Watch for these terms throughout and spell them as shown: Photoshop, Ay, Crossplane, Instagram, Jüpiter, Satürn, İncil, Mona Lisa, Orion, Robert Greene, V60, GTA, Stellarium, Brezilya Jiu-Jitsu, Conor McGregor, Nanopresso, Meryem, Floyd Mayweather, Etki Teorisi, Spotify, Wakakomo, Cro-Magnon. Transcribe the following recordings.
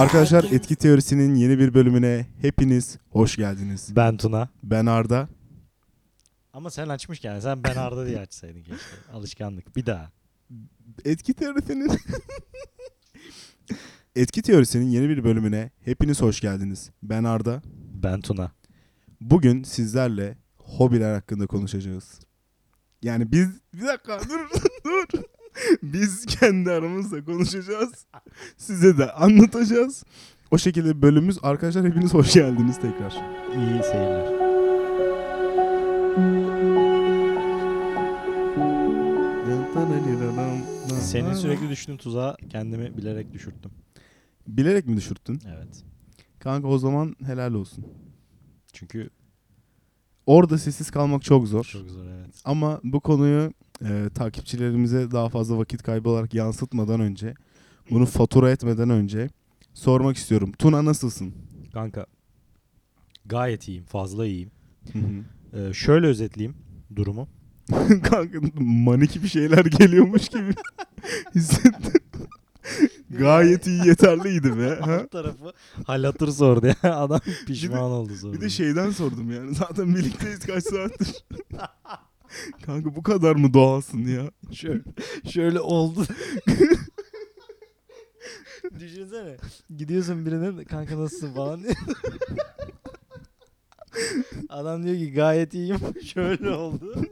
Arkadaşlar Etki Teorisi'nin yeni bir bölümüne hepiniz hoş geldiniz. Ben Tuna. Ben Arda. Ama sen açmışken yani. Sen ben Arda diye açsaydın keşke. Alışkanlık. Bir daha. Etki Teorisi'nin yeni bir bölümüne hepiniz hoş geldiniz. Ben Arda. Ben Tuna. Bugün sizlerle hobiler hakkında konuşacağız. Yani biz... Bir dakika dur. Biz kendi aramızda konuşacağız. Size de anlatacağız. O şekilde bölümümüz. Arkadaşlar hepiniz hoş geldiniz tekrar. İyi seyirler. Senin sürekli düştüğün tuzağa kendimi bilerek düşürttüm. Bilerek mi düşürttün? Evet. Kanka o zaman helal olsun. Çünkü orada sessiz kalmak çok zor. Çok zor, evet. Ama bu konuyu takipçilerimize daha fazla vakit kaybı olarak yansıtmadan önce, bunu fatura etmeden önce sormak istiyorum. Tuna nasılsın? Kanka gayet iyiyim, fazla iyiyim. Şöyle özetleyeyim durumu. Kanka maniki bir şeyler geliyormuş gibi hissettim. Gayet iyi, yeterliydi be. Alt tarafı hal hatır sordu ya. Adam pişman oldu sonra. Bir de şeyden sordum yani. Zaten birlikteyiz kaç saattir. Kanka bu kadar mı doğalsın ya? Şöyle oldu. Düşünsene. Gidiyorsun birine, kanka nasılsın falan diyor. Adam diyor ki gayet iyiyim. Şöyle oldu.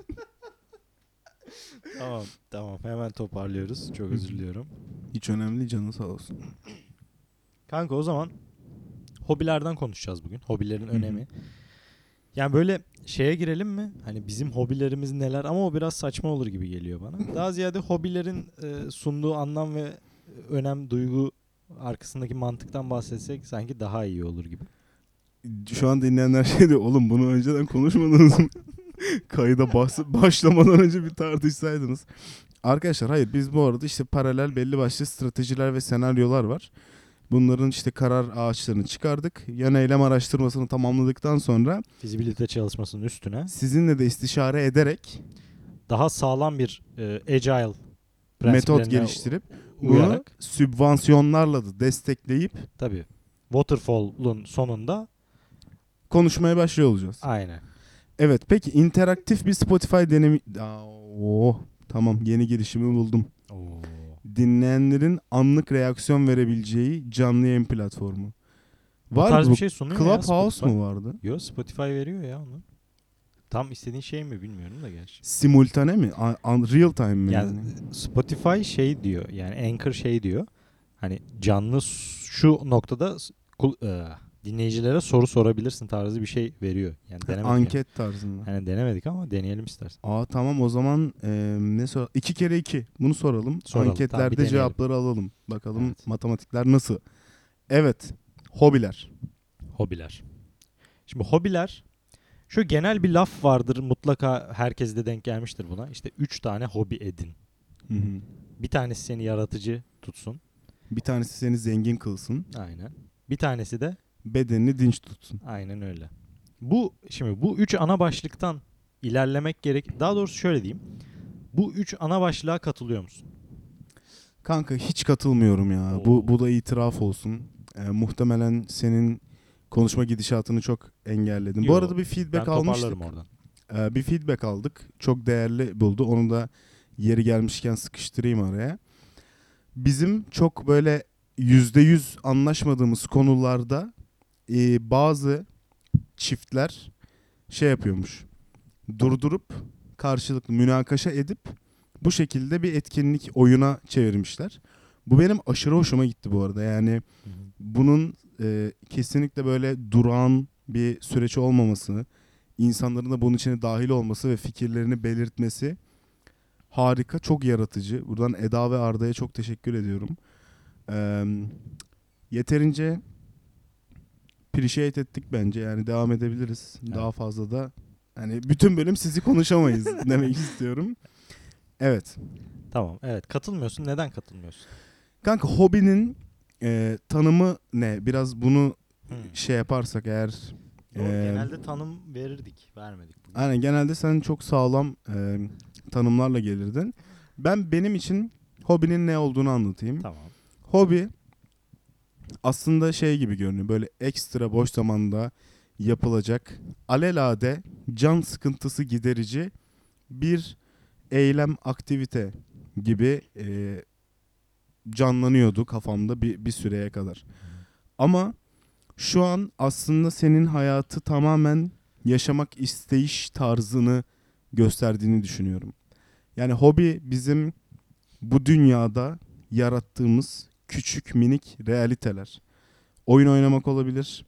Tamam. Hemen toparlıyoruz. Çok özür diliyorum. Hiç önemli, canın sağ olsun. Kanka o zaman hobilerden konuşacağız bugün. Hobilerin önemi. Yani böyle şeye girelim mi? Hani bizim hobilerimiz neler, ama o biraz saçma olur gibi geliyor bana. Daha ziyade hobilerin sunduğu anlam ve önem, duygu arkasındaki mantıktan bahsetsek sanki daha iyi olur gibi. Şu an dinleyenler şey diyor, oğlum bunu önceden konuşmadınız mı? Kayıda başlamadan önce bir tartışsaydınız. Arkadaşlar hayır, biz bu arada işte paralel belli başlı stratejiler ve senaryolar var. Bunların işte karar ağaçlarını çıkardık. Yan eylem araştırmasını tamamladıktan sonra fizibilite çalışmasının üstüne sizinle de istişare ederek daha sağlam bir agile metot geliştirip bunu sübvansiyonlarla da destekleyip tabii waterfall'un sonunda konuşmaya başlıyor olacağız. Aynen. Evet, peki interaktif bir Spotify deneyimi... Tamam, yeni girişimi buldum. Oo. Dinleyenlerin anlık reaksiyon verebileceği canlı yayın platformu. Var mı? Şey Clubhouse mu vardı? Yok, Spotify veriyor ya onu. Tam istediğin şey mi bilmiyorum da gerçi. Simultane mi? Real time mi? Yani Spotify şey diyor, yani Anchor şey diyor. Hani canlı şu noktada... dinleyicilere soru sorabilirsin tarzı bir şey veriyor. Yani denemedik. Anket yani tarzında. Yani denemedik ama deneyelim istersen. Tamam o zaman ne soralım? 2x2 bunu soralım. Anketlerde tamam, cevapları alalım. Bakalım evet. Matematikler nasıl? Evet. Hobiler. Şimdi hobiler, şu genel bir laf vardır, mutlaka herkes de denk gelmiştir buna. İşte 3 tane hobi edin. Hı-hı. Bir tanesi seni yaratıcı tutsun. Bir tanesi seni zengin kılsın. Aynen. Bir tanesi de bedenini dinç tutsun. Aynen öyle. Bu üç ana başlıktan ilerlemek gerek. Daha doğrusu şöyle diyeyim. Bu üç ana başlığa katılıyor musun? Kanka hiç katılmıyorum ya. Bu da itiraf olsun. Muhtemelen senin konuşma gidişatını çok engelledim. Yo, bu arada bir feedback almıştık. Bir feedback aldık. Çok değerli buldu. Onu da yeri gelmişken sıkıştırayım araya. Bizim çok böyle %100 anlaşmadığımız konularda bazı çiftler şey yapıyormuş. Durdurup karşılıklı münakaşa edip bu şekilde bir etkinlik oyuna çevirmişler. Bu benim aşırı hoşuma gitti bu arada. Yani bunun kesinlikle böyle durağan bir süreç olmaması, insanların da bunun içine dahil olması ve fikirlerini belirtmesi harika, çok yaratıcı. Buradan Eda ve Arda'ya çok teşekkür ediyorum. Yeterince appreciate ettik bence. Yani devam edebiliriz. Evet. Daha fazla da hani bütün bölüm sizi konuşamayız demek istiyorum. Evet. Tamam. Evet. Katılmıyorsun. Neden katılmıyorsun? Kanka hobinin tanımı ne? Biraz bunu şey yaparsak eğer. Genelde tanım verirdik. Vermedik. Aynen. Genelde sen çok sağlam tanımlarla gelirdin. Benim için hobinin ne olduğunu anlatayım. Tamam. Hobi aslında şey gibi görünüyor. Böyle ekstra boş zamanda yapılacak alelade can sıkıntısı giderici bir eylem, aktivite gibi canlanıyordu kafamda bir süreye kadar. Ama şu an aslında senin hayatı tamamen yaşamak isteyiş tarzını gösterdiğini düşünüyorum. Yani hobi bizim bu dünyada yarattığımız küçük minik realiteler. Oyun oynamak olabilir,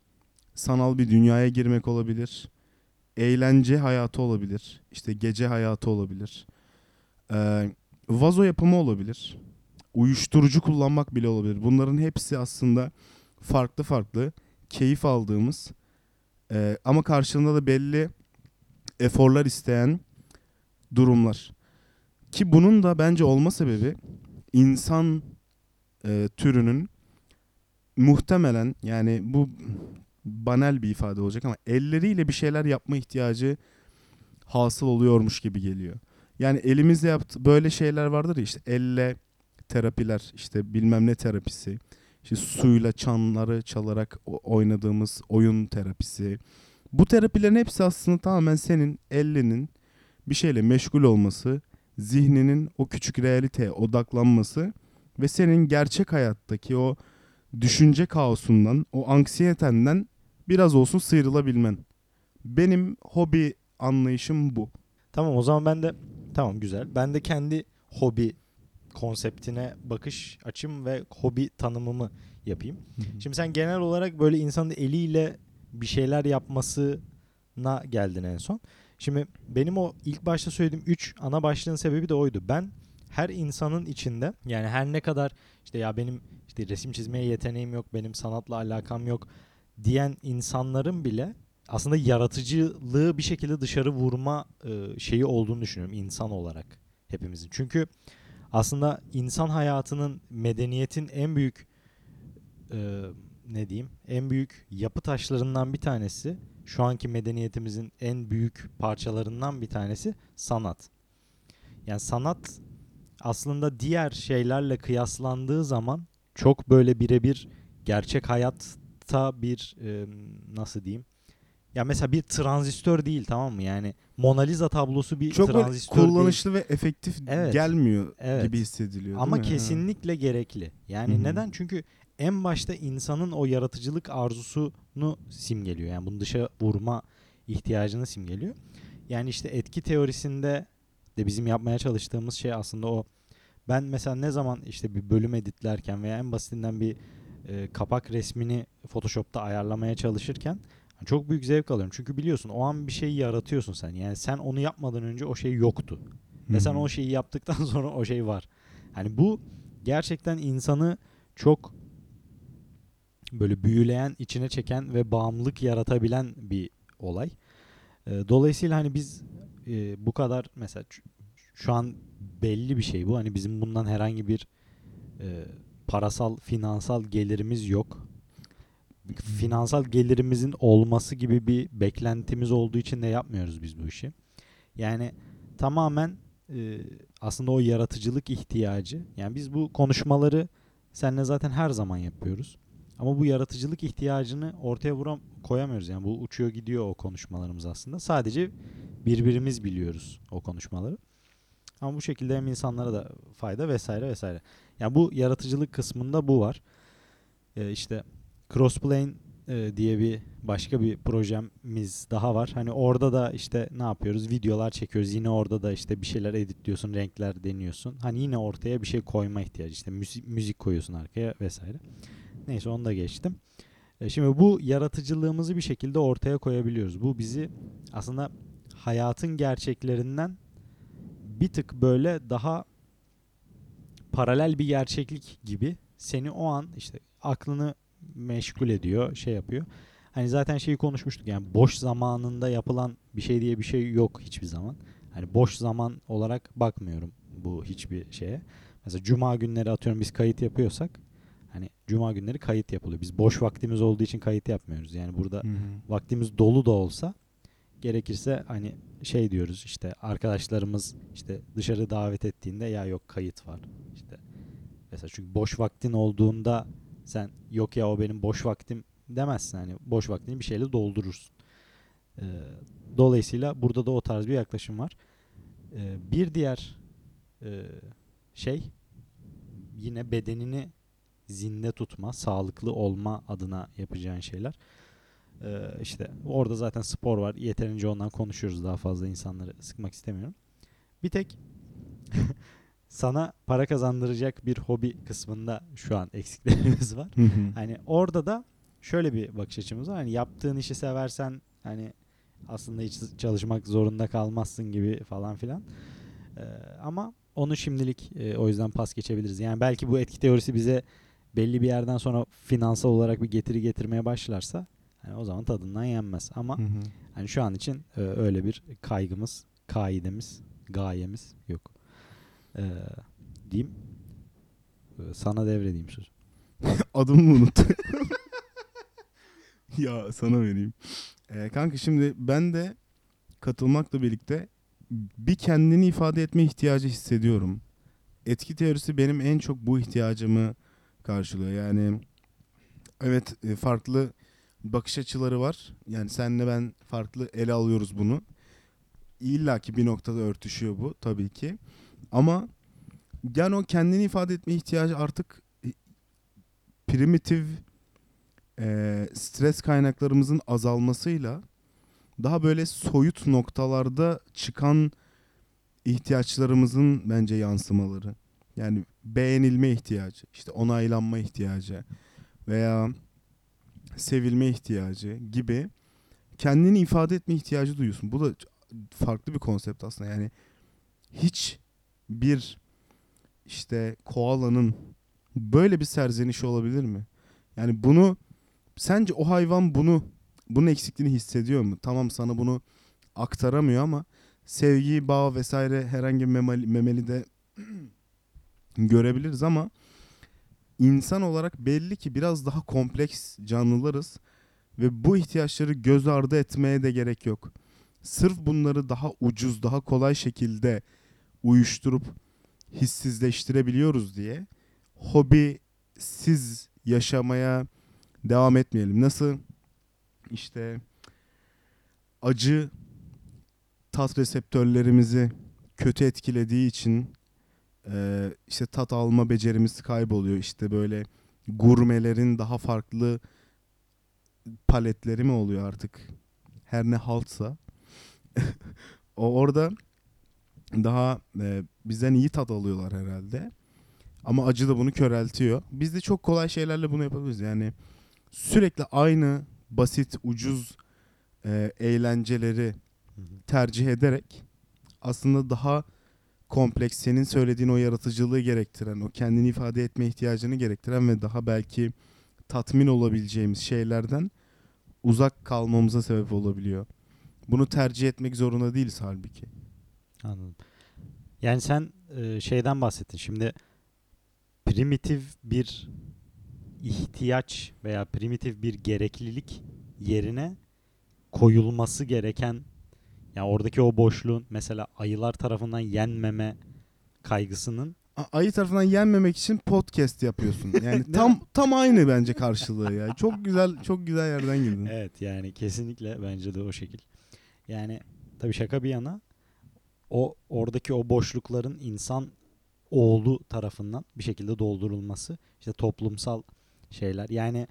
sanal bir dünyaya girmek olabilir, eğlence hayatı olabilir, işte gece hayatı olabilir, vazo yapımı olabilir, uyuşturucu kullanmak bile olabilir. Bunların hepsi aslında farklı farklı keyif aldığımız ama karşılığında da belli eforlar isteyen durumlar. Ki bunun da bence olma sebebi insan türünün muhtemelen, yani bu banal bir ifade olacak ama elleriyle bir şeyler yapma ihtiyacı hasıl oluyormuş gibi geliyor. Yani elimizle yaptığı böyle şeyler vardır ya, işte elle terapiler, işte bilmem ne terapisi, işte suyla çanları çalarak oynadığımız oyun terapisi. Bu terapilerin hepsi aslında tamamen senin elinin bir şeyle meşgul olması, zihninin o küçük realiteye odaklanması ve senin gerçek hayattaki o düşünce kaosundan, o anksiyetenden biraz olsun sıyrılabilmen. Benim hobi anlayışım bu. Tamam, o zaman ben de, tamam güzel. Ben de kendi hobi konseptine bakış açım ve hobi tanımımı yapayım. Şimdi sen genel olarak böyle insanın eliyle bir şeyler yapmasına geldin en son. Şimdi benim o ilk başta söylediğim 3 ana başlığın sebebi de oydu. Ben her insanın içinde, yani her ne kadar işte ya benim işte resim çizmeye yeteneğim yok, benim sanatla alakam yok diyen insanların bile aslında yaratıcılığı bir şekilde dışarı vurma şeyi olduğunu düşünüyorum insan olarak hepimizin. Çünkü aslında insan hayatının, medeniyetin en büyük en büyük yapı taşlarından bir tanesi, şu anki medeniyetimizin en büyük parçalarından bir tanesi sanat. Yani sanat aslında diğer şeylerle kıyaslandığı zaman çok böyle birebir gerçek hayatta bir Ya mesela bir transistör değil, tamam mı? Yani Mona Lisa tablosu bir çok transistör değil. Çok kullanışlı ve efektif gelmiyor gibi hissediliyor. Ama kesinlikle gerekli. Yani neden? Çünkü en başta insanın o yaratıcılık arzusunu simgeliyor. Yani bunu dışa vurma ihtiyacını simgeliyor. Yani işte etki teorisinde de bizim yapmaya çalıştığımız şey aslında o. Ben mesela ne zaman işte bir bölüm editlerken veya en basitinden bir kapak resmini Photoshop'ta ayarlamaya çalışırken çok büyük zevk alıyorum. Çünkü biliyorsun o an bir şey yaratıyorsun sen. Yani sen onu yapmadan önce o şey yoktu. Hı-hı. Ve sen o şeyi yaptıktan sonra o şey var. Yani bu gerçekten insanı çok böyle büyüleyen, içine çeken ve bağımlılık yaratabilen bir olay. Dolayısıyla hani biz bu kadar mesela şu an belli bir şey bu. Hani bizim bundan herhangi bir parasal, finansal gelirimiz yok. Finansal gelirimizin olması gibi bir beklentimiz olduğu için de yapmıyoruz biz bu işi. Yani tamamen aslında o yaratıcılık ihtiyacı. Yani biz bu konuşmaları seninle zaten her zaman yapıyoruz. Ama bu yaratıcılık ihtiyacını ortaya koyamıyoruz. Yani bu uçuyor gidiyor o konuşmalarımız aslında. Sadece birbirimiz biliyoruz o konuşmaları. Ama bu şekilde hem insanlara da fayda vesaire vesaire. Yani bu yaratıcılık kısmında bu var. İşte Crossplane diye bir başka bir projemiz daha var. Hani orada da işte ne yapıyoruz? Videolar çekiyoruz. Yine orada da işte bir şeyler editliyorsun, renkler deniyorsun. Hani yine ortaya bir şey koyma ihtiyacı. İşte müzik koyuyorsun arkaya vesaire. Neyse onu da geçtim. Şimdi bu yaratıcılığımızı bir şekilde ortaya koyabiliyoruz. Bu bizi aslında hayatın gerçeklerinden bir tık böyle daha paralel bir gerçeklik gibi seni o an işte aklını meşgul ediyor, şey yapıyor. Hani zaten şeyi konuşmuştuk, yani boş zamanında yapılan bir şey diye bir şey yok hiçbir zaman. Hani boş zaman olarak bakmıyorum bu hiçbir şeye. Mesela cuma günleri atıyorum biz kayıt yapıyorsak, hani cuma günleri kayıt yapılıyor. Biz boş vaktimiz olduğu için kayıt yapmıyoruz. Yani burada vaktimiz dolu da olsa gerekirse hani şey diyoruz, işte arkadaşlarımız işte dışarı davet ettiğinde ya yok kayıt var işte. Mesela çünkü boş vaktin olduğunda Sen yok ya o benim boş vaktim demezsin. Yani boş vaktini bir şeyle doldurursun. Dolayısıyla burada da o tarz bir yaklaşım var. Bir diğer şey yine bedenini zinde tutma, sağlıklı olma adına yapacağın şeyler. İşte orada zaten spor var. Yeterince ondan konuşuyoruz. Daha fazla insanları sıkmak istemiyorum. Bir tek sana para kazandıracak bir hobi kısmında şu an eksiklerimiz var. Hani orada da şöyle bir bakış açımız var. Hani yaptığın işi seversen hani aslında hiç çalışmak zorunda kalmazsın gibi falan filan. Ama onu şimdilik o yüzden pas geçebiliriz. Yani belki bu etki teorisi bize belli bir yerden sonra finansal olarak bir getiri getirmeye başlarsa yani o zaman tadından yenmez. Ama hani şu an için öyle bir kaygımız, kaidemiz, gayemiz yok. Diyeyim. Sana devredeyim sözü. Adımı unuttum. Ya sana vereyim. Kanka şimdi ben de katılmakla birlikte bir kendini ifade etme ihtiyacı hissediyorum. Etki teorisi benim en çok bu ihtiyacımı karşılıyor. Yani evet farklı bakış açıları var. Yani senle ben farklı ele alıyoruz bunu. İlla ki bir noktada örtüşüyor bu tabii ki. Ama yani o kendini ifade etme ihtiyacı artık primitif stres kaynaklarımızın azalmasıyla daha böyle soyut noktalarda çıkan ihtiyaçlarımızın bence yansımaları. Yani beğenilme ihtiyacı, işte onaylanma ihtiyacı veya sevilme ihtiyacı gibi kendini ifade etme ihtiyacı duyuyorsun. Bu da farklı bir konsept aslında. Yani hiç bir işte koalanın böyle bir serzenişi olabilir mi? Yani bunu sence o hayvan bunun eksikliğini hissediyor mu? Tamam sana bunu aktaramıyor ama sevgi, bağ vesaire herhangi bir memeli de görebiliriz ama insan olarak belli ki biraz daha kompleks canlılarız ve bu ihtiyaçları göz ardı etmeye de gerek yok. Sırf bunları daha ucuz, daha kolay şekilde uyuşturup hissizleştirebiliyoruz diye hobisiz yaşamaya devam etmeyelim. Nasıl işte acı tat reseptörlerimizi kötü etkilediği için işte tat alma becerimiz kayboluyor. İşte böyle gurmelerin daha farklı paletleri mi oluyor artık? Her ne haltsa. Orada daha bizden iyi tat alıyorlar herhalde. Ama acı da bunu köreltiyor. Biz de çok kolay şeylerle bunu yapabiliriz. Yani sürekli aynı basit, ucuz eğlenceleri tercih ederek aslında daha kompleks, senin söylediğin o yaratıcılığı gerektiren, o kendini ifade etme ihtiyacını gerektiren ve daha belki tatmin olabileceğimiz şeylerden uzak kalmamıza sebep olabiliyor. Bunu tercih etmek zorunda değiliz halbuki. Anladım. Yani sen şeyden bahsettin. Şimdi primitif bir ihtiyaç veya primitif bir gereklilik yerine koyulması gereken, yani oradaki o boşluğun mesela ayılar tarafından yenmeme kaygısının ayı tarafından yenmemek için podcast yapıyorsun. Yani tam aynı bence karşılığı ya. Çok güzel, çok güzel yerden girdin. Evet yani kesinlikle bence de o şekil. Yani tabii şaka bir yana o oradaki o boşlukların insan oğlu tarafından bir şekilde doldurulması, işte toplumsal şeyler. Yani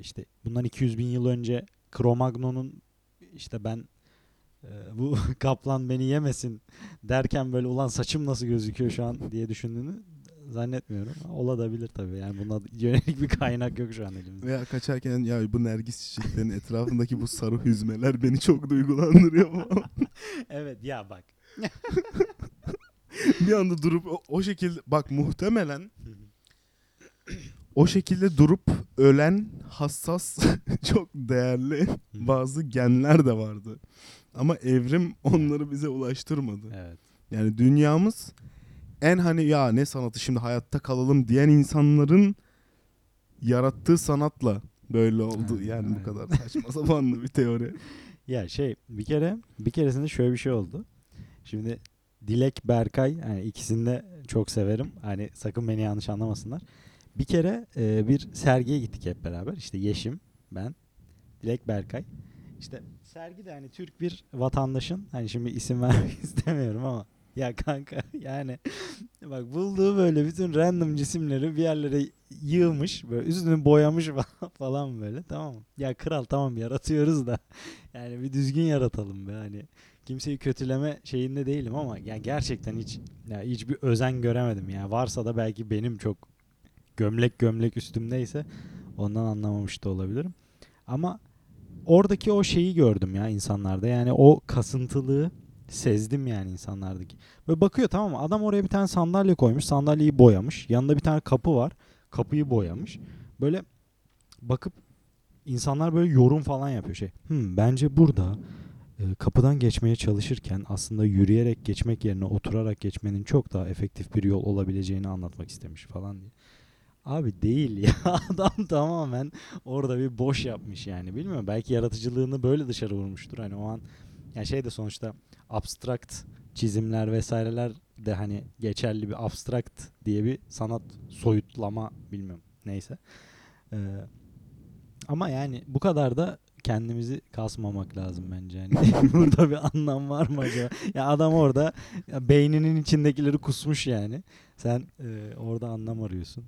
işte bundan 200 bin yıl önce Cro-Magnon'un işte ben bu kaplan beni yemesin derken böyle ulan saçım nasıl gözüküyor şu an diye düşündüğünü zannetmiyorum. Olabilir tabii. Yani buna yönelik bir kaynak yok şu an elimizde. Veya kaçarken ya bu nergis çiçeklerinin etrafındaki bu sarı hüzmeler beni çok duygulandırıyor. Evet ya bak. Bir anda durup o şekilde bak muhtemelen o şekilde durup ölen hassas çok değerli bazı genler de vardı. Ama evrim onları bize ulaştırmadı. Evet. Yani dünyamız en hani ya ne sanatı şimdi hayatta kalalım diyen insanların yarattığı sanatla böyle oldu. Yani bu kadar saçma sapanlı bir teori. Ya bir keresinde şöyle bir şey oldu. Şimdi Dilek, Berkay, yani ikisini de çok severim. Hani sakın beni yanlış anlamasınlar. Bir kere bir sergiye gittik hep beraber. İşte Yeşim, ben, Dilek, Berkay. İşte sergi de hani Türk bir vatandaşın, hani şimdi isim vermek istemiyorum ama ya kanka yani bak bulduğu böyle bütün random cisimleri bir yerlere yığmış, böyle üstünü boyamış falan böyle, tamam mı? Ya kral, tamam yaratıyoruz da yani bir düzgün yaratalım be, hani kimseyi kötüleme şeyinde değilim ama ya gerçekten hiç bir özen göremedim ya. Varsa da belki benim çok gömlek üstümdeyse ondan anlamamış da olabilirim. Ama oradaki o şeyi gördüm ya insanlarda, yani o kasıntılığı sezdim yani insanlardaki. Böyle bakıyor, tamam mı? Adam oraya bir tane sandalye koymuş. Sandalyeyi boyamış. Yanında bir tane kapı var. Kapıyı boyamış. Böyle bakıp insanlar böyle yorum falan yapıyor şey. Bence burada kapıdan geçmeye çalışırken aslında yürüyerek geçmek yerine oturarak geçmenin çok daha efektif bir yol olabileceğini anlatmak istemiş falan diye. Abi değil ya. Adam tamamen orada bir boş yapmış yani. Bilmiyorum, belki yaratıcılığını böyle dışarı vurmuştur. Hani o an yani şey de sonuçta abstrakt çizimler vesaireler de hani geçerli, bir abstrakt diye bir sanat soyutlama, bilmiyorum, neyse. Ama yani bu kadar da kendimizi kasmamak lazım bence. Yani burada bir anlam var mı acaba? Ya adam orada ya beyninin içindekileri kusmuş yani. Sen orada anlam arıyorsun.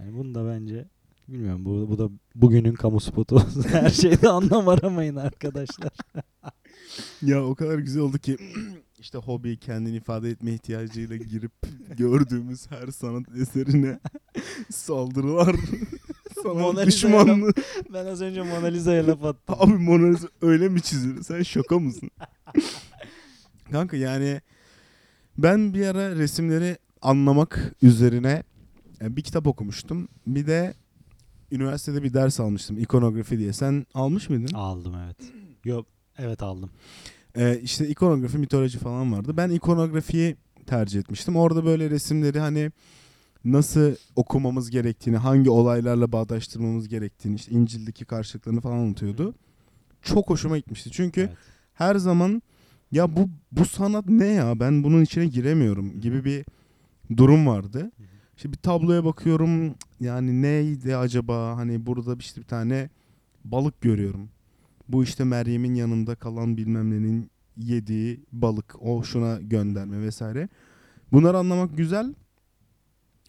Yani bunu da bence bilmiyorum. Bu da bugünün kamu spotu olsun. Her şeyde anlam aramayın arkadaşlar. Ya o kadar güzel oldu ki işte hobi, kendini ifade etme ihtiyacıyla girip gördüğümüz her sanat eserine saldırılar. Sanat düşmanlığı. Ben az önce Mona Lisa'ya laf attım. Abi Mona Lisa öyle mi çizilir? Sen şaka mısın? Kanka yani ben bir ara resimleri anlamak üzerine bir kitap okumuştum. Bir de üniversitede bir ders almıştım. İkonografi diye. Sen almış mıydın? Aldım, evet. Yok. Evet, aldım. İşte ikonografi, mitoloji falan vardı. Ben ikonografiyi tercih etmiştim. Orada böyle resimleri hani nasıl okumamız gerektiğini, hangi olaylarla bağdaştırmamız gerektiğini, işte İncil'deki karşılıklarını falan anlatıyordu. Çok hoşuma gitmişti. Çünkü evet, her zaman ya bu sanat ne ya, ben bunun içine giremiyorum gibi bir durum vardı. İşte bir tabloya bakıyorum, yani neydi acaba, hani burada işte bir tane balık görüyorum. Bu işte Meryem'in yanında kalan bilmem nenin yediği balık. O şuna gönderme vesaire. Bunları anlamak güzel.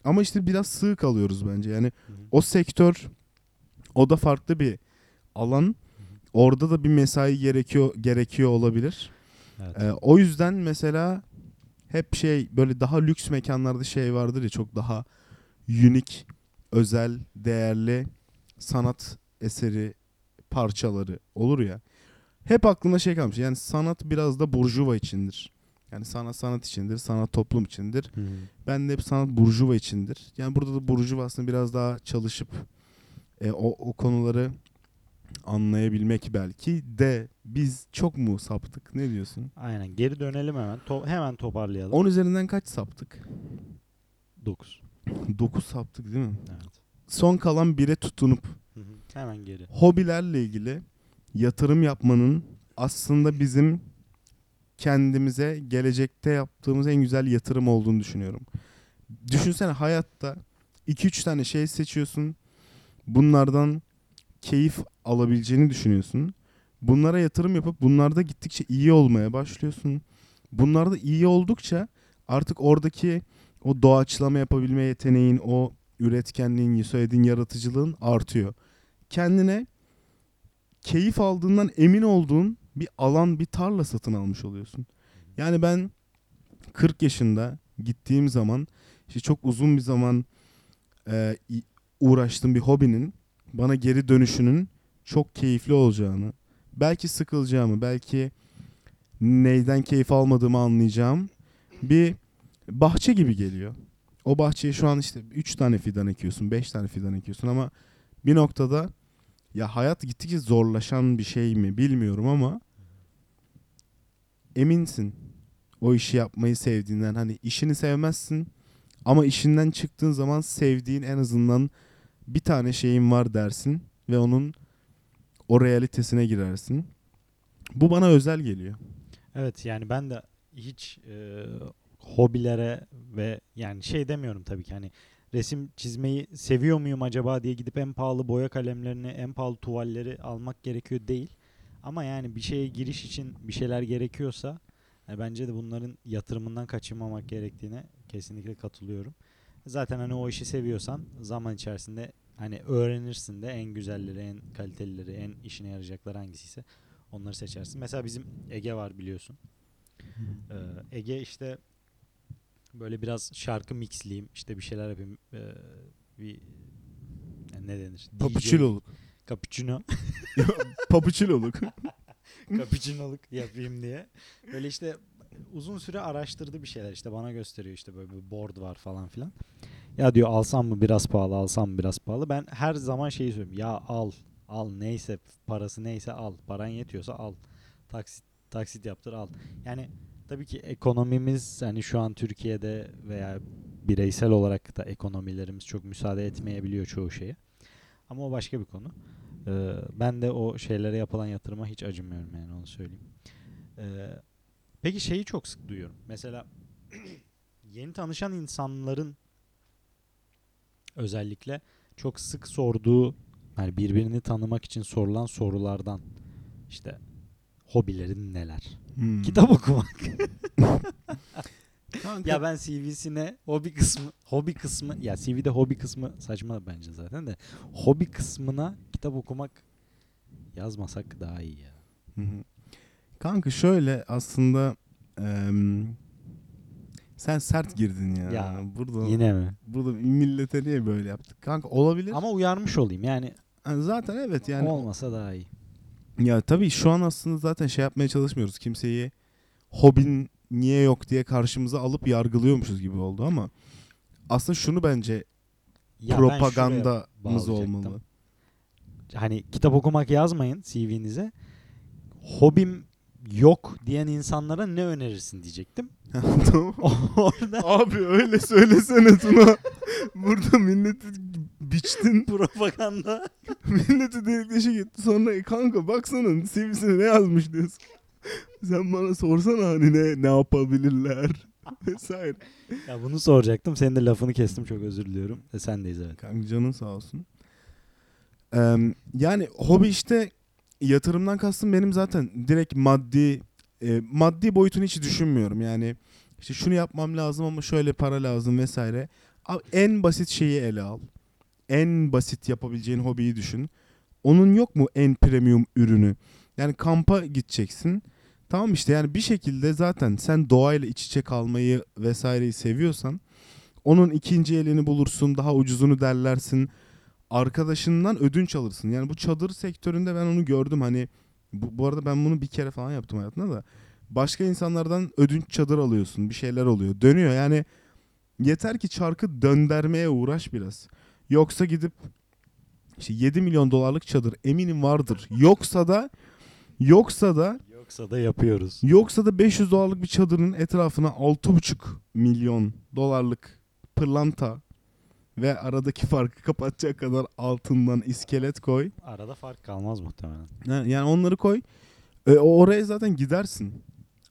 Ama işte biraz sığ kalıyoruz bence. Yani o sektör, o da farklı bir alan. Orada da bir mesai gerekiyor olabilir. Evet. O yüzden mesela hep şey böyle daha lüks mekanlarda şey vardır ya, çok daha unik, özel, değerli sanat eseri parçaları olur ya. Hep aklımda şey kalmış. Yani sanat biraz da burjuva içindir. Yani sanat içindir. Sanat toplum içindir. Ben de hep sanat burjuva içindir. Yani burada da burjuva aslında biraz daha çalışıp o konuları anlayabilmek belki de. Biz çok mu saptık? Ne diyorsun? Aynen. Geri dönelim hemen. Hemen toparlayalım. 10 üzerinden kaç saptık? 9. 9 saptık değil mi? Evet. Son kalan 1'e tutunup hemen geri. Hobilerle ilgili yatırım yapmanın aslında bizim kendimize gelecekte yaptığımız en güzel yatırım olduğunu düşünüyorum. Düşünsene, hayatta 2-3 tane şey seçiyorsun. Bunlardan keyif alabileceğini düşünüyorsun. Bunlara yatırım yapıp bunlarda gittikçe iyi olmaya başlıyorsun. Bunlarda iyi oldukça artık oradaki o doğaçlama yapabilme yeteneğin, o üretkenliğin, söylediğin yaratıcılığın artıyor. Kendine keyif aldığından emin olduğun bir alan, bir tarla satın almış oluyorsun. Yani ben 40 yaşında gittiğim zaman işte çok uzun bir zaman uğraştığım bir hobinin bana geri dönüşünün çok keyifli olacağını, belki sıkılacağımı, belki neyden keyif almadığımı anlayacağım bir bahçe gibi geliyor. O bahçeye şu an işte 3 tane fidan ekiyorsun, 5 tane fidan ekiyorsun ama bir noktada ya hayat gittikçe zorlaşan bir şey mi bilmiyorum ama eminsin o işi yapmayı sevdiğinden. Hani işini sevmezsin ama işinden çıktığın zaman sevdiğin en azından bir tane şeyin var dersin ve onun o realitesine girersin. Bu bana özel geliyor. Evet, yani ben de hiç hobilere ve yani şey demiyorum tabii ki, hani resim çizmeyi seviyor muyum acaba diye gidip en pahalı boya kalemlerini, en pahalı tuvalleri almak gerekiyor değil. Ama yani bir şeye giriş için bir şeyler gerekiyorsa bence de bunların yatırımından kaçınmamak gerektiğine kesinlikle katılıyorum. Zaten hani o işi seviyorsan zaman içerisinde hani öğrenirsin de en güzelleri, en kalitelileri, en işine yarayacaklar hangisiyse onları seçersin. Mesela bizim Ege var biliyorsun. Ege işte böyle biraz şarkı mixliyim, işte bir şeyler yapayım, bir yani ne denir? Papuçinoluk. Cappuccino. Papuçinoluk. Cappuccino'luk yapayım diye. Böyle işte uzun süre araştırdı bir şeyler, işte bana gösteriyor, işte böyle bir board var falan filan. Ya diyor alsam mı biraz pahalı, alsam mı biraz pahalı. Ben her zaman şeyi söylüyorum. Ya al neyse, parası neyse al. Paran yetiyorsa al. Taksit yaptır al. Yani tabii ki ekonomimiz hani şu an Türkiye'de veya bireysel olarak da ekonomilerimiz çok müsaade etmeyebiliyor çoğu şeye. Ama o başka bir konu. Ben de o şeylere yapılan yatırıma hiç acımıyorum yani, onu söyleyeyim. Peki şeyi çok sık duyuyorum. Mesela yeni tanışan insanların özellikle çok sık sorduğu, yani birbirini tanımak için sorulan sorulardan, işte hobilerin neler? Kitap okumak. Ya ben CV'sine hobi kısmı ya CV'de hobi kısmı saçma bence zaten de, hobi kısmına kitap okumak yazmasak daha iyi ya. Hı-hı. Kanka şöyle aslında sen sert girdin ya. Ya burada yine mi? Burada millete niye böyle yaptık? Kanka olabilir. Ama uyarmış olayım yani. Yani zaten evet yani. Olmasa daha iyi. Ya tabii şu an aslında zaten şey yapmaya çalışmıyoruz. Kimseyi hobin niye yok diye karşımıza alıp yargılıyormuşuz gibi oldu ama aslında şunu bence ya propagandamız olmalı. Hani kitap okumak yazmayın CV'nize. Hobim yok diyen insanlara ne önerirsin diyecektim. Tamam. Orada... Abi öyle söylesene Tuna. Burada milleti biçtin. Propaganda. Milleti delik deşik etti. Sonra kanka baksana CV'sine ne yazmış diyorsun. Sen bana sorsana hani ne yapabilirler vesaire. Ya bunu soracaktım. Senin de lafını kestim. Çok özür diliyorum. Sendeyiz evet. Kanka canın sağ olsun. Yani hobi işte yatırımdan kastım benim zaten direkt maddi boyutunu hiç düşünmüyorum. Yani işte şunu yapmam lazım ama şöyle para lazım vesaire. En basit şeyi ele al. En basit yapabileceğin hobiyi düşün. Onun yok mu en premium ürünü? Yani kampa gideceksin. Tamam işte yani bir şekilde zaten sen doğayla iç içe kalmayı vesaireyi seviyorsan onun ikinci elini bulursun, daha ucuzunu derlersin. Arkadaşından ödünç alırsın. Yani bu çadır sektöründe ben onu gördüm. Hani bu arada ben bunu bir kere falan yaptım hayatımda da. Başka insanlardan ödünç çadır alıyorsun. Bir şeyler oluyor. Dönüyor yani. Yeter ki çarkı döndürmeye uğraş biraz. Yoksa gidip işte 7 milyon dolarlık çadır eminim vardır. Yoksa da yapıyoruz. Yoksa da 500 dolarlık bir çadırın etrafına 6,5 milyon dolarlık pırlanta ve aradaki farkı kapatacak kadar altından iskelet koy. Arada fark kalmaz muhtemelen. Yani onları koy. Oraya zaten gidersin.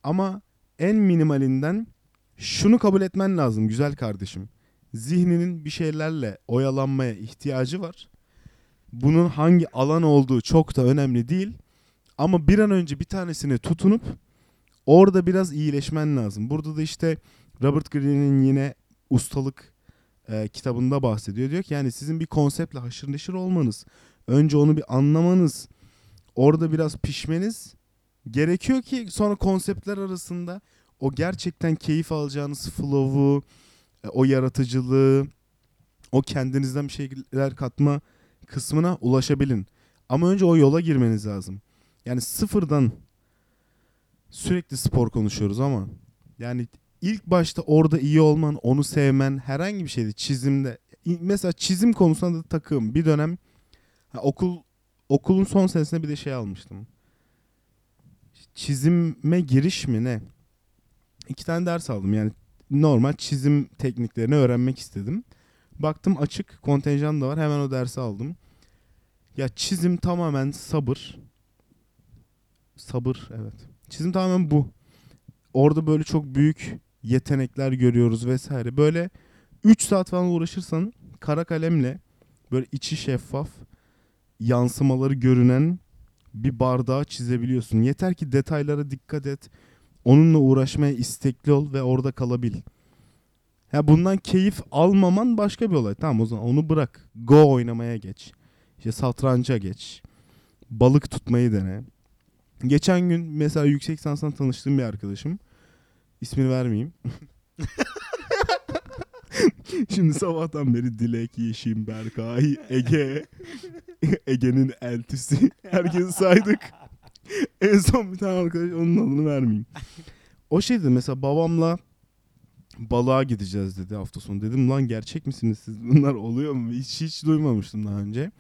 Ama en minimalinden şunu kabul etmen lazım güzel kardeşim. Zihninin bir şeylerle oyalanmaya ihtiyacı var. Bunun hangi alan olduğu çok da önemli değil. Ama bir an önce bir tanesine tutunup orada biraz iyileşmen lazım. Burada da işte Robert Greene'in yine ustalık kitabında bahsediyor. Diyor ki yani sizin bir konseptle haşır neşir olmanız, önce onu bir anlamanız, orada biraz pişmeniz gerekiyor ki sonra konseptler arasında o gerçekten keyif alacağınız flow'u, o yaratıcılığı, o kendinizden bir şeyler katma kısmına ulaşabilin. Ama önce o yola girmeniz lazım. Yani sıfırdan sürekli spor konuşuyoruz ama yani İlk başta orada iyi olman, onu sevmen, herhangi bir şeyde çizimde. Mesela çizim konusunda da takığım. Bir dönem okulun son senesinde bir de şey almıştım. Çizime giriş mi ne? 2 tane ders aldım. Yani normal çizim tekniklerini öğrenmek istedim. Baktım açık, kontenjan da var. Hemen o dersi aldım. Ya çizim tamamen sabır. Sabır, evet. Çizim tamamen bu. Orada böyle çok büyük yetenekler görüyoruz vesaire. Böyle 3 saat falan uğraşırsan kara kalemle böyle içi şeffaf yansımaları görünen bir bardağı çizebiliyorsun. Yeter ki detaylara dikkat et. Onunla uğraşmaya istekli ol ve orada kalabil. Ya bundan keyif almaman başka bir olay. Tamam, o zaman onu bırak. Go oynamaya geç. İşte satranca geç. Balık tutmayı dene. Geçen gün mesela yüksek lisanstan tanıştığım bir arkadaşım. İsmini vermeyeyim. Şimdi sabahtan beri Dilek, Yeşim, Berkay, Ege, Ege'nin eltisi. Herkesi saydık. En son bir tane arkadaş, onun adını vermeyeyim. O şey dedi mesela, babamla balığa gideceğiz dedi hafta sonu. Dedim lan gerçek misiniz siz, bunlar oluyor mu? Hiç duymamıştım daha önce.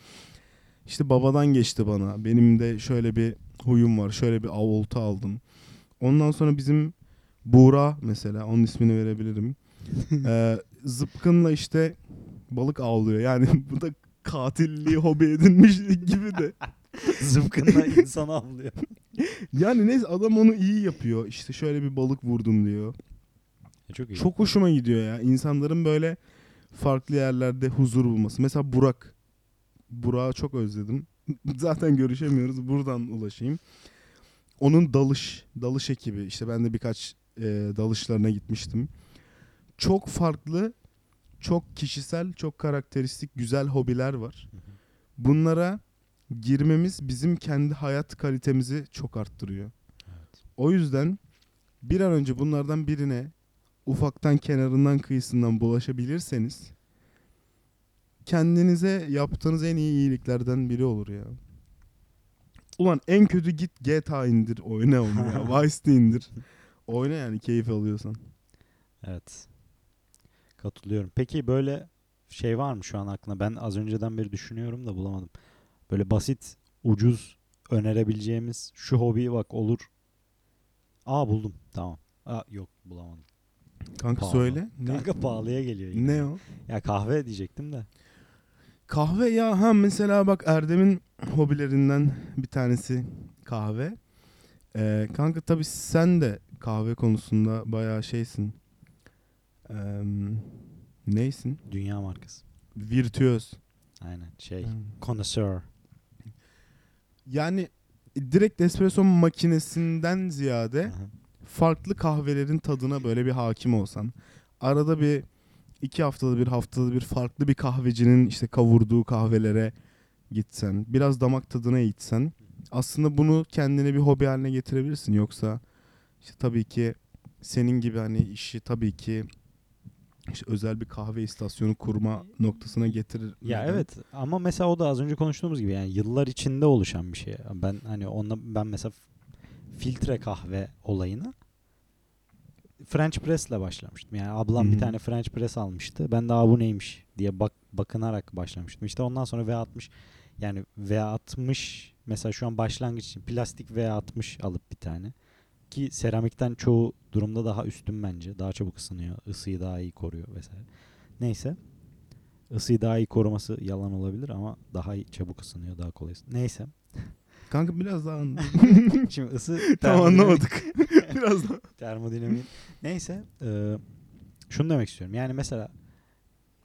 İşte babadan geçti bana. Benim de şöyle bir huyum var. Şöyle bir av olta aldım. Ondan sonra bizim Buğra mesela, onun ismini verebilirim. Zıpkınla işte balık avlıyor. Yani bu da katilliği hobi edinmiş gibi de. Zıpkınla insan avlıyor. Yani neyse, adam onu iyi yapıyor. İşte şöyle bir balık vurdum diyor. Çok iyi. Çok hoşuma gidiyor ya. İnsanların böyle farklı yerlerde huzur bulması. Mesela Burak. Burak'ı çok özledim. Zaten görüşemiyoruz. Buradan ulaşayım. Onun dalış ekibi. İşte ben de birkaç dalışlarına gitmiştim. Çok farklı, çok kişisel, çok karakteristik güzel hobiler var. Bunlara girmemiz bizim kendi hayat kalitemizi çok arttırıyor. Evet. O yüzden bir an önce bunlardan birine ufaktan, kenarından, kıyısından bulaşabilirseniz kendinize yaptığınız en iyi iyiliklerden biri olur ya. Ulan en kötü git GTA indir, oyna onu ya. Vice'de indir. Oyna yani, keyif alıyorsan. Evet. Katılıyorum. Peki böyle şey var mı şu an aklına? Ben az önceden beri düşünüyorum da bulamadım. Böyle basit, ucuz önerebileceğimiz şu hobi bak olur. Aa buldum. Tamam. Aa yok, bulamadım. Kanka pahalı. Söyle. Kanka ne? Pahalıya geliyor. Yine. Ne o? Ya kahve diyecektim de. Kahve ya, ha mesela bak Erdem'in hobilerinden bir tanesi kahve. Kanka tabii sen de kahve konusunda bayağı şeysin. Neysin? Dünya markası. Virtüöz. Aynen şey. Connoisseur. Yani direkt espresso makinesinden ziyade farklı kahvelerin tadına böyle bir hakim olsan. Arada bir iki haftada bir farklı bir kahvecinin işte kavurduğu kahvelere gitsen. Biraz damak tadına eğitsen. Aslında bunu kendine bir hobi haline getirebilirsin. Yoksa işte tabii ki senin gibi hani işi tabii ki işte özel bir kahve istasyonu kurma noktasına getirir. Ya evet, ama mesela o da az önce konuştuğumuz gibi yani yıllar içinde oluşan bir şey. Ben hani ben mesela filtre kahve olayına French Press'le başlamıştım. Yani ablam bir tane French Press almıştı. Ben daha bu neymiş diye bakınarak başlamıştım. İşte ondan sonra V60, yani V60 mesela şu an başlangıç için plastik V60 alıp bir tane. Ki seramikten çoğu durumda daha üstün bence. Daha çabuk ısınıyor. Isıyı daha iyi koruyor vesaire. Neyse. Isıyı daha iyi koruması yalan olabilir ama daha iyi, çabuk ısınıyor. Daha kolay ısınıyor. Neyse. Kanka biraz daha şimdi ısı... Tam anlamadık. Biraz daha. Termodinamik. Neyse. Şunu demek istiyorum. Yani mesela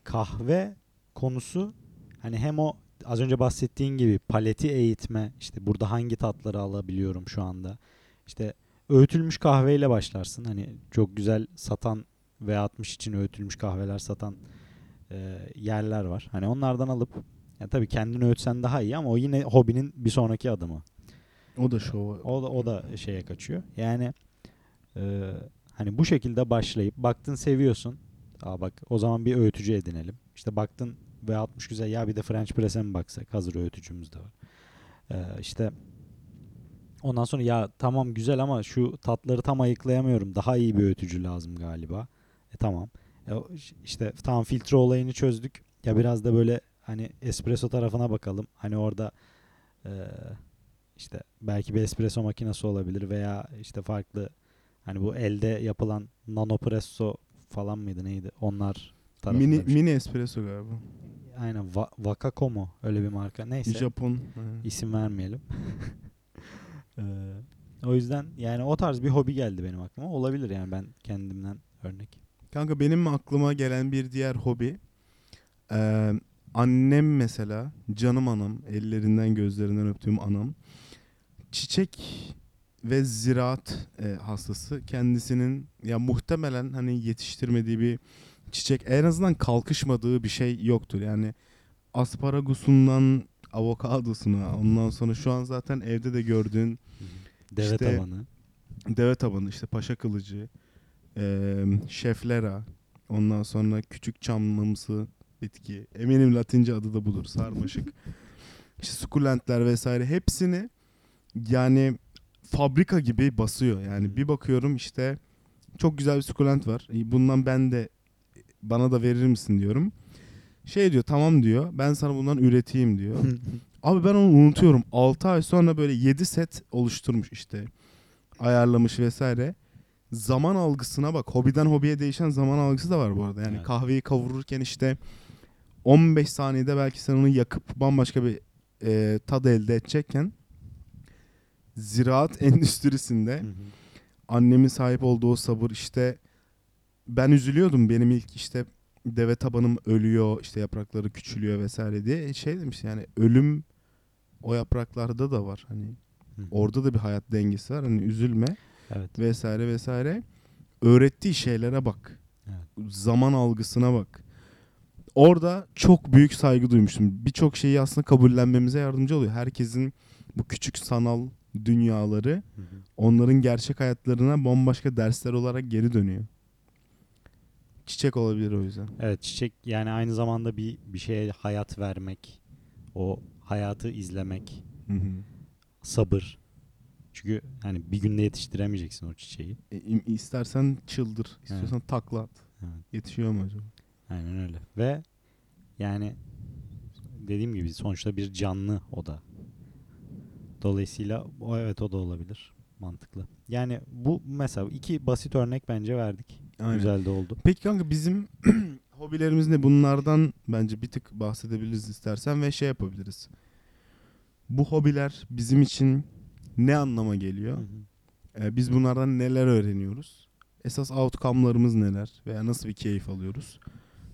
kahve konusu hani hem o az önce bahsettiğin gibi paleti eğitme. İşte burada hangi tatları alabiliyorum şu anda. İşte öğütülmüş kahveyle başlarsın. Hani çok güzel satan V60 için öğütülmüş kahveler satan yerler var. Hani onlardan alıp yani tabii kendini öğütsen daha iyi ama o yine hobinin bir sonraki adımı. O da şov. O da şeye kaçıyor. Yani hani bu şekilde başlayıp baktın seviyorsun. Aa bak o zaman bir öğütücü edinelim. İşte baktın V60 güzel, ya bir de French Press'e mi baksak? Hazır öğütücümüz de var. İşte ondan sonra ya tamam güzel ama şu tatları tam ayıklayamıyorum. Daha iyi bir öğütücü lazım galiba. Tamam. İşte tam filtre olayını çözdük. Ya biraz da böyle hani espresso tarafına bakalım. Hani orada işte belki bir espresso makinesi olabilir veya işte farklı hani bu elde yapılan nanopresso falan mıydı neydi? Onlar tarafında. Mini espresso galiba. Aynen. Wakakomo öyle bir marka. Neyse. Japon. İsim vermeyelim. O yüzden yani o tarz bir hobi geldi benim aklıma. Olabilir yani, ben kendimden örnek. Kanka benim aklıma gelen bir diğer hobi. Annem mesela, canım anam, ellerinden gözlerinden öptüğüm anam. Çiçek ve ziraat hastası. Kendisinin ya muhtemelen hani yetiştirmediği bir çiçek, en azından kalkışmadığı bir şey yoktur. Yani asparagusundan avokadosuna, ondan sonra şu an zaten evde de gördüğün deve işte, tabanı. Deve tabanı işte, paşa kılıcı, şeflera, ondan sonra küçük çamlamsı bitki. Eminim Latince adı da budur. Sarmaşık. İşte sukulentler vesaire, hepsini yani fabrika gibi basıyor. Yani bir bakıyorum işte çok güzel bir sukulent var. Bundan bana da verir misin diyorum. Şey diyor, tamam diyor. Ben sana bundan üreteyim diyor. Abi ben onu unutuyorum. 6 ay sonra böyle 7 set oluşturmuş işte. Ayarlamış vesaire. Zaman algısına bak. Hobiden hobiye değişen zaman algısı da var bu arada. Yani evet. Kahveyi kavururken işte 15 saniyede belki sen onu yakıp bambaşka bir tad elde edecekken ziraat endüstrisinde annemin sahip olduğu o sabır işte. Ben üzülüyordum, benim ilk işte deve tabanım ölüyor, işte yaprakları küçülüyor vesaire diye. Şey demiş yani, ölüm o yapraklarda da var. Hani orada da bir hayat dengesi var. Hani üzülme. Evet. Vesaire vesaire. Öğrettiği şeylere bak. Evet. Zaman algısına bak. Orada çok büyük saygı duymuştum. Birçok şeyi aslında kabullenmemize yardımcı oluyor. Herkesin bu küçük sanal dünyaları onların gerçek hayatlarına bambaşka dersler olarak geri dönüyor. Çiçek olabilir o yüzden. Evet, çiçek yani aynı zamanda bir şeye hayat vermek, o hayatı izlemek, sabır. Çünkü hani bir günde yetiştiremeyeceksin o çiçeği. İstersen çıldır, istiyorsan evet. Takla at. Evet. Yetişiyor mu acaba? Aynen öyle. Ve yani dediğim gibi sonuçta bir canlı o da. Dolayısıyla evet, o da olabilir. Mantıklı. Yani bu mesela iki basit örnek bence verdik. Aynen. Güzel de oldu. Peki kanka bizim hobilerimiz ne? Bunlardan bence bir tık bahsedebiliriz istersen ve şey yapabiliriz. Bu hobiler bizim için ne anlama geliyor? Biz bunlardan neler öğreniyoruz? Esas outcome'larımız neler? Veya nasıl bir keyif alıyoruz?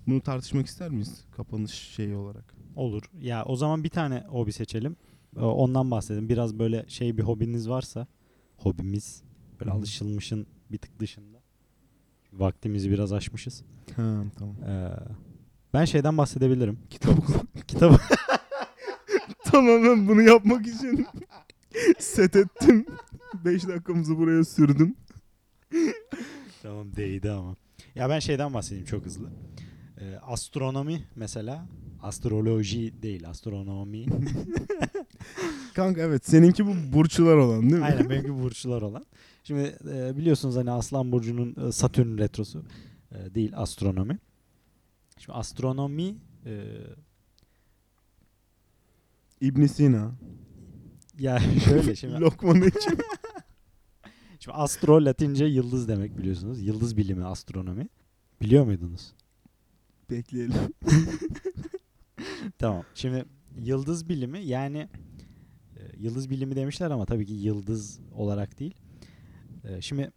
Bunu tartışmak ister miyiz? Kapanış şeyi olarak. Olur. Ya o zaman bir tane hobi seçelim. Ondan bahsedelim. Biraz böyle şey bir hobiniz varsa, hobimiz böyle alışılmışın bir tık dışında. Vaktimizi biraz aşmışız. Ha, tamam. Ben şeyden bahsedebilirim. Kitap okumak. Kitap. Tamamen bunu yapmak için set ettim. 5 dakikamızı buraya sürdüm. Tamam, değdi ama. Ya ben şeyden bahsedeyim çok hızlı. Astronomi mesela. Astroloji değil, astronomi. Kanka evet, seninki bu burçlar olan değil mi? Aynen, benimki burçlar olan. Şimdi biliyorsunuz hani Aslan Burcu'nun Satürn retrosu değil, astronomi. Şimdi astronomi İbn Sina. Ya şöyle şimdi. Lokman için. Şimdi astro Latince yıldız demek biliyorsunuz. Yıldız bilimi astronomi. Biliyor muydunuz? Bekleyelim. Tamam. Şimdi yıldız bilimi, yani yıldız bilimi demişler ama tabii ki yıldız olarak değil. Şimdi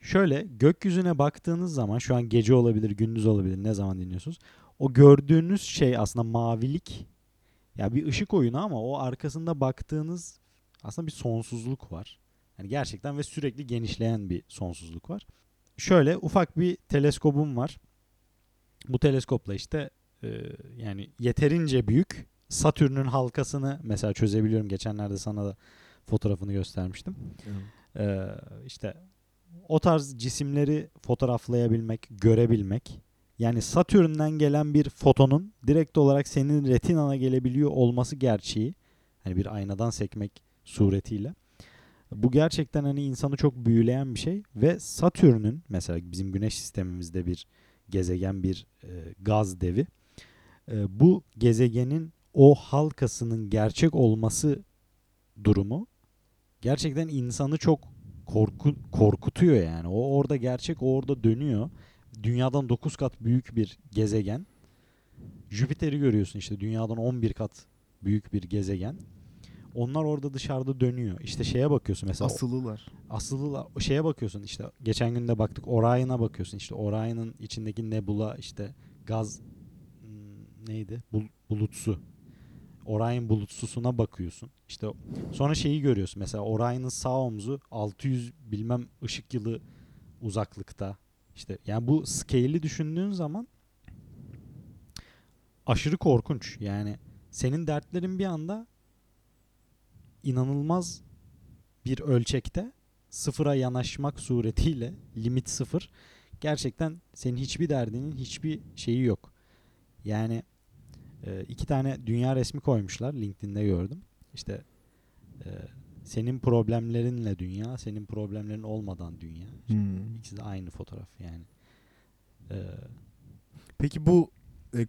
şöyle, gökyüzüne baktığınız zaman şu an gece olabilir, gündüz olabilir, ne zaman dinliyorsunuz. O gördüğünüz şey aslında mavilik. Ya bir ışık oyunu ama o arkasında baktığınız aslında bir sonsuzluk var. Yani gerçekten ve sürekli genişleyen bir sonsuzluk var. Şöyle ufak bir teleskobum var. Bu teleskopla işte yani yeterince büyük Satürn'ün halkasını mesela çözebiliyorum. Geçenlerde sana da fotoğrafını göstermiştim. Evet. İşte o tarz cisimleri fotoğraflayabilmek, görebilmek. Yani Satürn'den gelen bir fotonun direkt olarak senin retinana gelebiliyor olması gerçeği. Hani bir aynadan sekmek suretiyle. Bu gerçekten hani insanı çok büyüleyen bir şey. Ve Satürn'ün mesela bizim güneş sistemimizde bir gezegen, bir gaz devi. Bu gezegenin o halkasının gerçek olması durumu gerçekten insanı çok korkutuyor yani. O orada gerçek, o orada dönüyor. Dünyadan 9 kat büyük bir gezegen. Jüpiter'i görüyorsun işte, dünyadan 11 kat büyük bir gezegen. Onlar orada dışarıda dönüyor. İşte şeye bakıyorsun mesela. Asılılar. Asılılar. Şeye bakıyorsun işte. Geçen gün de baktık. Orion'a bakıyorsun. İşte Orion'ın içindeki nebula işte gaz neydi? Bulutsu. Orion bulutsusuna bakıyorsun. İşte sonra şeyi görüyorsun. Mesela Orion'ın sağ omzu 600 bilmem ışık yılı uzaklıkta. İşte yani bu scale'i düşündüğün zaman aşırı korkunç. Yani senin dertlerin bir anda inanılmaz bir ölçekte sıfıra yanaşmak suretiyle, limit sıfır, gerçekten senin hiçbir derdinin hiçbir şeyi yok. Yani 2 tane dünya resmi koymuşlar, LinkedIn'de gördüm. İşte senin problemlerinle dünya, senin problemlerin olmadan dünya. İkisi de aynı fotoğraf yani. Peki bu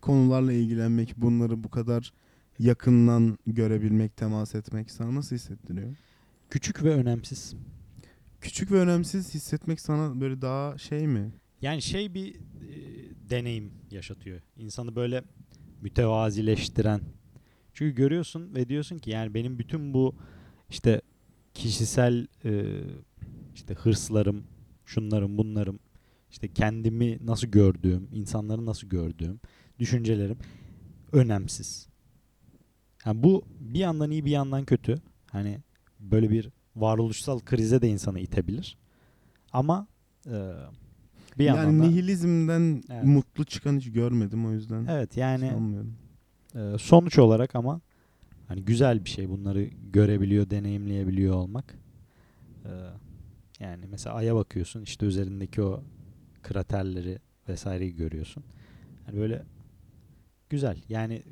konularla ilgilenmek, bunları bu kadar yakından görebilmek, temas etmek sana nasıl hissettiriyor? Küçük ve önemsiz. Küçük ve önemsiz hissetmek sana böyle daha şey mi? Yani şey bir deneyim yaşatıyor. İnsanı böyle mütevazileştiren. Çünkü görüyorsun ve diyorsun ki yani benim bütün bu işte kişisel işte hırslarım, şunlarım, bunlarım, işte kendimi nasıl gördüğüm, insanları nasıl gördüğüm, düşüncelerim önemsiz. Yani bu bir yandan iyi bir yandan kötü. Hani böyle bir varoluşsal krize de insanı itebilir. Ama bir yandan yani nihilizmden evet, mutlu çıkan hiç görmedim o yüzden. Evet yani sonuç olarak ama hani güzel bir şey bunları görebiliyor, deneyimleyebiliyor olmak. Yani mesela Ay'a bakıyorsun, işte üzerindeki o kraterleri vesaireyi görüyorsun. Yani böyle güzel. Yani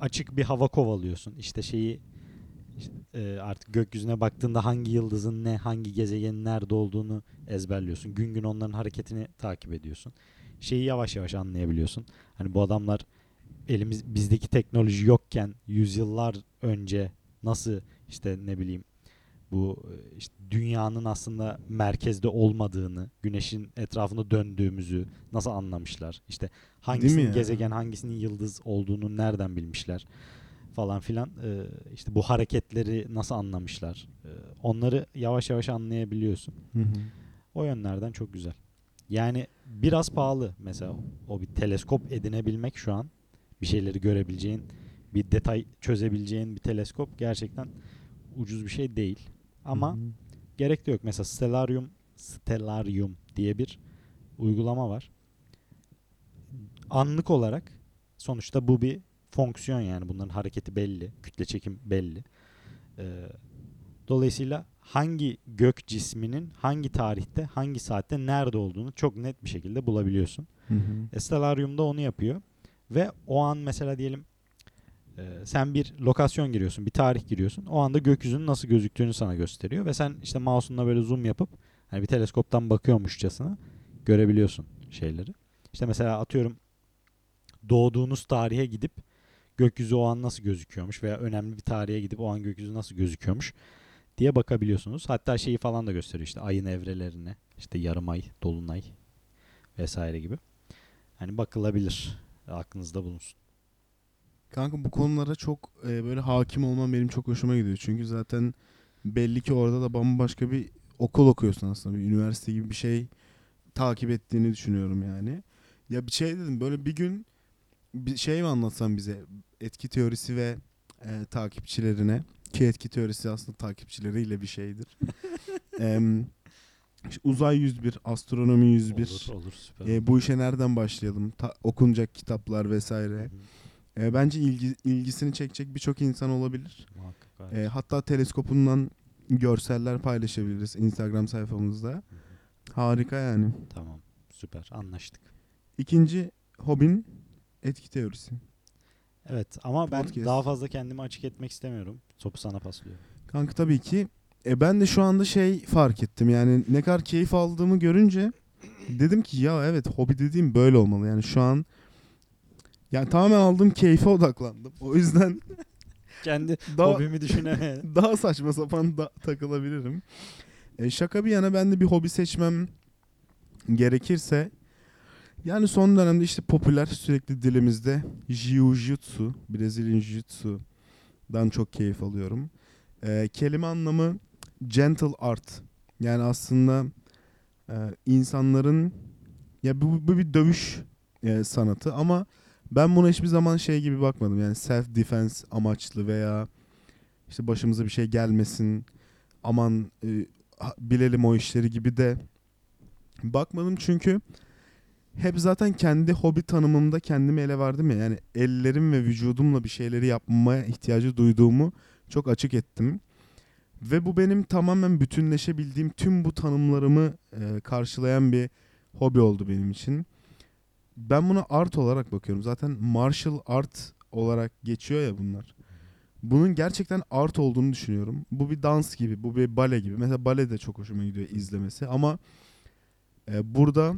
açık bir hava kovalıyorsun. İşte şeyi işte, artık gökyüzüne baktığında hangi yıldızın ne, hangi gezegenin nerede olduğunu ezberliyorsun. Gün gün onların hareketini takip ediyorsun. Şeyi yavaş yavaş anlayabiliyorsun. Hani bu adamlar bizdeki teknoloji yokken yüzyıllar önce nasıl işte ne bileyim bu işte dünyanın aslında merkezde olmadığını, güneşin etrafında döndüğümüzü nasıl anlamışlar? İşte hangisinin gezegen, hangisinin yıldız olduğunu nereden bilmişler? Falan filan. İşte bu hareketleri nasıl anlamışlar? Onları yavaş yavaş anlayabiliyorsun. Hı hı. O yönlerden çok güzel. Yani biraz pahalı mesela o bir teleskop edinebilmek şu an. Bir şeyleri görebileceğin, bir detay çözebileceğin bir teleskop gerçekten ucuz bir şey değil. Ama gerek de yok. Mesela Stellarium diye bir uygulama var. Anlık olarak sonuçta bu bir fonksiyon yani. Bunların hareketi belli. Kütle çekim belli. Dolayısıyla hangi gök cisminin hangi tarihte, hangi saatte nerede olduğunu çok net bir şekilde bulabiliyorsun. Stellarium da onu yapıyor. Ve o an mesela diyelim sen bir lokasyon giriyorsun, bir tarih giriyorsun. O anda gökyüzünün nasıl gözüktüğünü sana gösteriyor. Ve sen işte mouse'unla böyle zoom yapıp hani bir teleskoptan bakıyormuşçasına görebiliyorsun şeyleri. İşte mesela atıyorum doğduğunuz tarihe gidip gökyüzü o an nasıl gözüküyormuş veya önemli bir tarihe gidip o an gökyüzü nasıl gözüküyormuş diye bakabiliyorsunuz. Hatta şeyi falan da gösteriyor işte ayın evrelerini, işte yarım ay, dolunay vesaire gibi. Hani bakılabilir, aklınızda bulunsun. Kanka bu konulara çok böyle hakim olmam benim çok hoşuma gidiyor. Çünkü zaten belli ki orada da bambaşka bir okul okuyorsun aslında. Bir üniversite gibi bir şey takip ettiğini düşünüyorum yani. Ya bir şey dedim böyle bir gün bir şey mi anlatsan bize? Etki teorisi ve takipçilerine. Ki etki teorisi aslında takipçileriyle bir şeydir. Uzay 101, astronomi 101. Olur, süper. Bu işe nereden başlayalım? Okunacak kitaplar vesaire. Hı. Bence ilgisini çekecek birçok insan olabilir. Hatta teleskopundan görseller paylaşabiliriz Instagram sayfamızda. Hı-hı. Harika yani. Tamam, süper, anlaştık. 2. hobin etki teorisi. Evet ama podcast. Ben daha fazla kendimi açık etmek istemiyorum. Topu sana paslıyorum. Kanka tabii ki. Ben de şu anda şey fark ettim yani ne kadar keyif aldığımı görünce dedim ki ya evet hobi dediğim böyle olmalı yani şu an. Yani tamamen aldığım keyfe odaklandım. O yüzden kendi hobimi düşünemedim. Daha saçma sapan takılabilirim. Şaka bir yana ben de bir hobi seçmem gerekirse yani son dönemde işte popüler sürekli dilimizde Jiu-Jitsu, Brezilya Jiu-Jitsu'dan çok keyif alıyorum. Kelime anlamı gentle art. Yani aslında insanların ya bu bir dövüş sanatı ama ben buna hiçbir zaman şey gibi bakmadım. Yani self defense amaçlı veya işte başımıza bir şey gelmesin, aman bilelim o işleri gibi de bakmadım çünkü hep zaten kendi hobi tanımımda kendimi ele verdim ya. Yani ellerim ve vücudumla bir şeyleri yapmaya ihtiyacı duyduğumu çok açık ettim. Ve bu benim tamamen bütünleşebildiğim tüm bu tanımlarımı karşılayan bir hobi oldu benim için. Ben buna art olarak bakıyorum. Zaten martial art olarak geçiyor ya bunlar. Bunun gerçekten art olduğunu düşünüyorum. Bu bir dans gibi, bu bir bale gibi. Mesela bale de çok hoşuma gidiyor izlemesi ama burada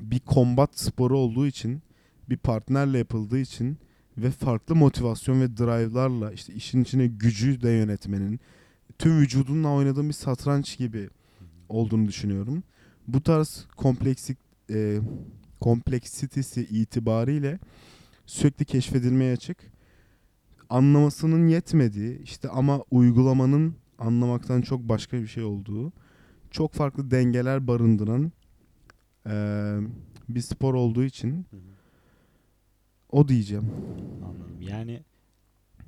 bir kombat sporu olduğu için, bir partnerle yapıldığı için ve farklı motivasyon ve drive'larla işte işin içine gücü de yönetmenin, tüm vücudunla oynadığın bir satranç gibi olduğunu düşünüyorum. Bu tarz kompleksitesi itibariyle sürekli keşfedilmeye açık. Anlamasının yetmediği işte ama uygulamanın anlamaktan çok başka bir şey olduğu, çok farklı dengeler barındıran bir spor olduğu için o diyeceğim. Anladım. Yani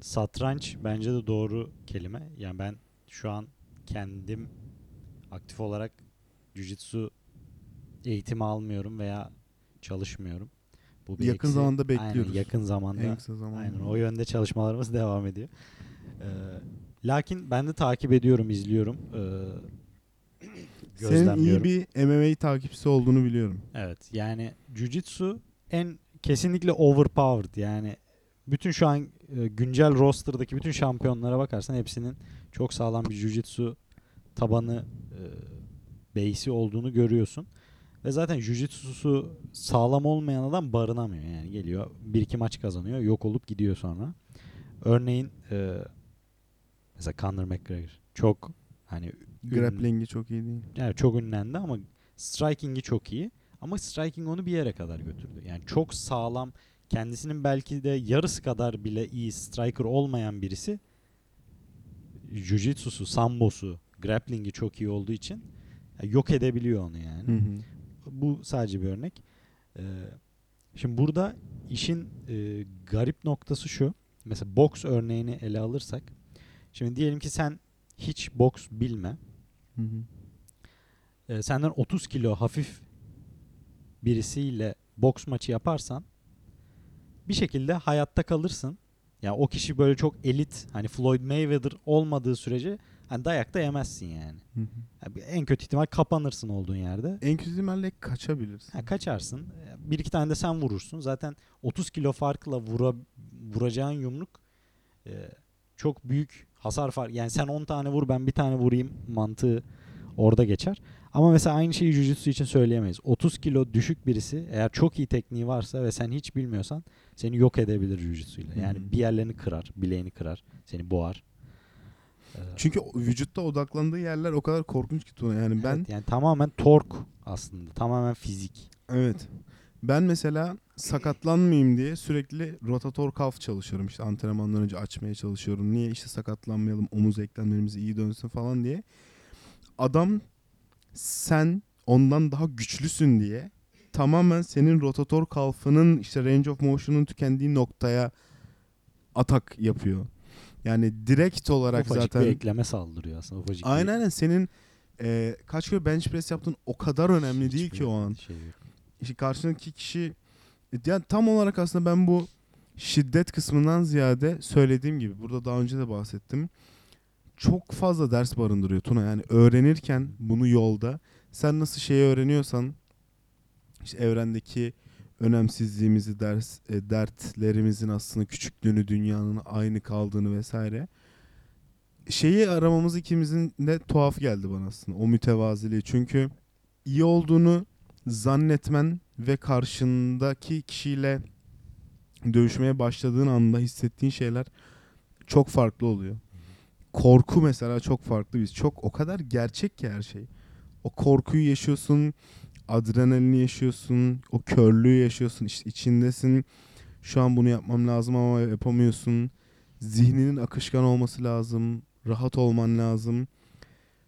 satranç bence de doğru kelime. Yani ben şu an kendim aktif olarak jiu-jitsu eğitimi almıyorum veya çalışmıyorum. Bu bir yakın zamanda bekliyoruz. Aynen, yakın zamanda. En kısa zamanda. Aynen, o yönde çalışmalarımız devam ediyor. Lakin ben de takip ediyorum, izliyorum. Senin iyi bir MMA takipçisi olduğunu biliyorum. Evet. Yani jiu-jitsu en kesinlikle overpowered. Yani bütün şu an güncel roster'daki bütün şampiyonlara bakarsan hepsinin çok sağlam bir jiu-jitsu tabanı base'i olduğunu görüyorsun. Ve zaten jiu-jitsu'su sağlam olmayan adam barınamıyor. Yani geliyor, bir iki maç kazanıyor, yok olup gidiyor sonra. Örneğin mesela Conor McGregor çok hani grappling'i çok iyi değil. Yani çok ünlendi ama striking'i çok iyi. Ama striking onu bir yere kadar götürdü. Yani çok sağlam, kendisinin belki de yarısı kadar bile iyi striker olmayan birisi jiu-jitsu'su, sambo'su, grappling'i çok iyi olduğu için yok edebiliyor onu yani. Hı hı. Bu sadece bir örnek. Şimdi burada işin garip noktası şu. Mesela boks örneğini ele alırsak. Şimdi diyelim ki sen hiç boks bilme. Hı hı. Senden 30 kilo hafif birisiyle boks maçı yaparsan bir şekilde hayatta kalırsın. Yani o kişi böyle çok elit, hani Floyd Mayweather olmadığı sürece hani dayak da yemezsin yani. Hı hı. Yani en kötü ihtimal kapanırsın olduğun yerde. En kötü ihtimalle kaçabilirsin. Yani kaçarsın. Bir iki tane de sen vurursun. Zaten 30 kilo farkla vuracağın yumruk çok büyük hasar farkı. Yani sen 10 tane vur, ben bir tane vurayım mantığı orada geçer. Ama mesela aynı şeyi jiu-jitsu için söyleyemeyiz. 30 kilo düşük birisi eğer çok iyi tekniği varsa ve sen hiç bilmiyorsan seni yok edebilir jiu-jitsuyla. Yani bir yerlerini kırar, bileğini kırar, seni boğar. Çünkü vücutta odaklandığı yerler o kadar korkunç ki Tuna. Yani evet, ben yani tamamen tork aslında. Tamamen fizik. Evet. Ben mesela sakatlanmayayım diye sürekli rotator kaf çalışıyorum. İşte antrenmandan önce açmaya çalışıyorum. Niye? İşte sakatlanmayalım, omuz eklemlerimiz iyi dönsün falan diye. Adam sen ondan daha güçlüsün diye tamamen senin rotator kalfının işte range of motion'un tükendiği noktaya atak yapıyor. Yani direkt olarak ufacık zaten... Ufacık bir ekleme saldırıyor aslında. Ufacık aynen senin kaç kilo bench press yaptığın o kadar önemli hiç değil ki o an. Şey işte karşındaki kişi... Yani tam olarak aslında ben bu şiddet kısmından ziyade söylediğim gibi burada daha önce de bahsettim. Çok fazla ders barındırıyor Tuna. Yani öğrenirken bunu yolda sen nasıl şeyi öğreniyorsan işte evrendeki önemsizliğimizi, dertlerimizin aslında küçüklüğünü, dünyanın aynı kaldığını vesaire şeyi aramamız ikimizin de tuhaf geldi bana aslında. O mütevaziliği. Çünkü iyi olduğunu zannetmen ve karşındaki kişiyle dövüşmeye başladığın anda hissettiğin şeyler çok farklı oluyor. Korku mesela çok farklı biz. Çok o kadar gerçek ki her şey. O korkuyu yaşıyorsun, adrenalini yaşıyorsun, o körlüğü yaşıyorsun, işte içindesin. Şu an bunu yapmam lazım ama yapamıyorsun. Zihninin akışkan olması lazım. rahat olman lazım.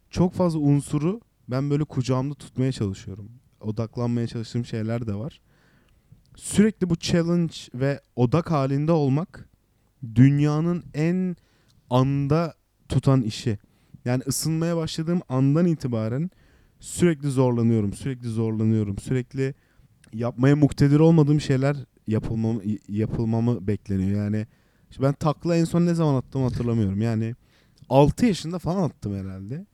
Çok fazla unsuru ben böyle kucağımda tutmaya çalışıyorum. Odaklanmaya çalıştığım şeyler de var. Sürekli bu challenge ve odak halinde olmak dünyanın en anda tutan işi. Yani ısınmaya başladığım andan itibaren sürekli zorlanıyorum. Sürekli yapmaya muktedir olmadığım şeyler yapılmamı bekleniyor. Yani işte ben takla en son ne zaman attığımı hatırlamıyorum. Yani 6 yaşında falan attım herhalde.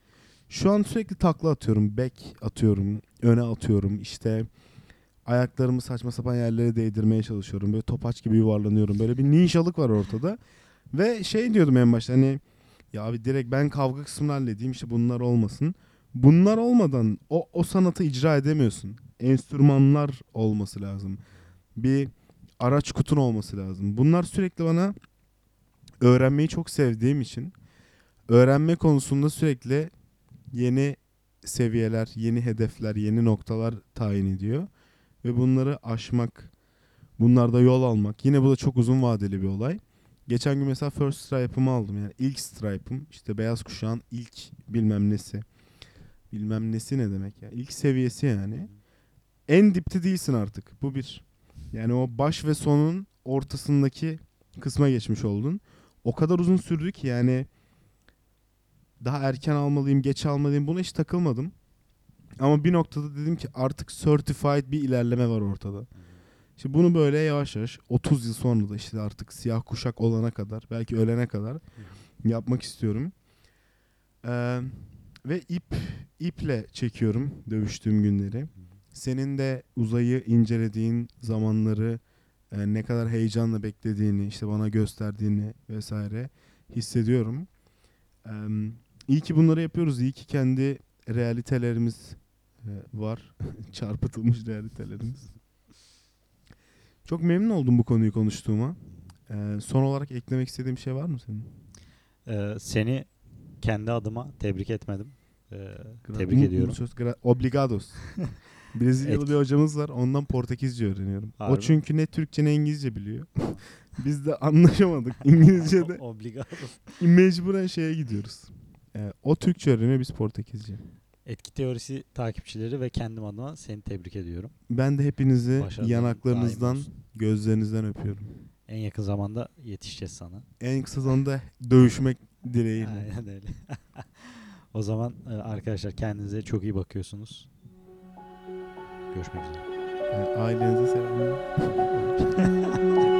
Şu an sürekli takla atıyorum. Back atıyorum. Öne atıyorum. İşte ayaklarımı saçma sapan yerlere değdirmeye çalışıyorum. Böyle topaç gibi yuvarlanıyorum. Böyle bir ninjalık var ortada. Ve şey diyordum en başta, hani ya abi direkt ben kavga kısmını halledeyim, işte bunlar olmasın. Bunlar olmadan o sanatı icra edemiyorsun. Enstrümanlar olması lazım. Bir araç kutun olması lazım. Bunlar sürekli bana, öğrenmeyi çok sevdiğim için, öğrenme konusunda sürekli yeni seviyeler, yeni hedefler, yeni noktalar tayin ediyor. Ve bunları aşmak, bunlarda yol almak. Yine bu da çok uzun vadeli bir olay. Geçen gün mesela first stripe'ımı aldım. Yani ilk stripe'ım, işte beyaz kuşağın ilk bilmem nesi. Bilmem nesi ne demek ya? İlk seviyesi yani. En dipte değilsin artık. Bu bir. Yani o baş ve sonun ortasındaki kısma geçmiş oldun. O kadar uzun sürdü ki yani daha erken almalıyım, geç almalıyım, buna hiç takılmadım. Ama bir noktada dedim ki artık certified bir ilerleme var ortada. İşte bunu böyle yavaş yavaş 30 yıl sonra da işte artık siyah kuşak olana kadar, belki ölene kadar yapmak istiyorum. Ve iple çekiyorum dövüştüğüm günleri. Senin de uzayı incelediğin zamanları, ne kadar heyecanla beklediğini, işte bana gösterdiğini vesaire hissediyorum. İyi ki bunları yapıyoruz. İyi ki kendi realitelerimiz var. Çarpıtılmış realitelerimiz. Çok memnun oldum bu konuyu konuştuğuma. Son olarak eklemek istediğim şey var mı senin? Seni kendi adıma tebrik etmedim. Tebrik ediyorum. Obligados. Brezilyalı bir hocamız var. Ondan Portekizce öğreniyorum. Harbi. O çünkü ne Türkçe ne İngilizce biliyor. Biz de anlaşamadık İngilizce'de. Obligados. Mecburen şeye gidiyoruz. O Türkçe öğreniyor, biz Portekizce. Etki Teorisi takipçileri ve kendim adına seni tebrik ediyorum. Ben de hepinizi yanaklarınızdan, gözlerinizden öpüyorum. En yakın zamanda yetişeceğiz sana. En kısa zamanda dövüşmek dileğiyle. Aynen öyle. O zaman arkadaşlar kendinize çok iyi bakıyorsunuz. Görüşmek üzere. Ailenize selamlar.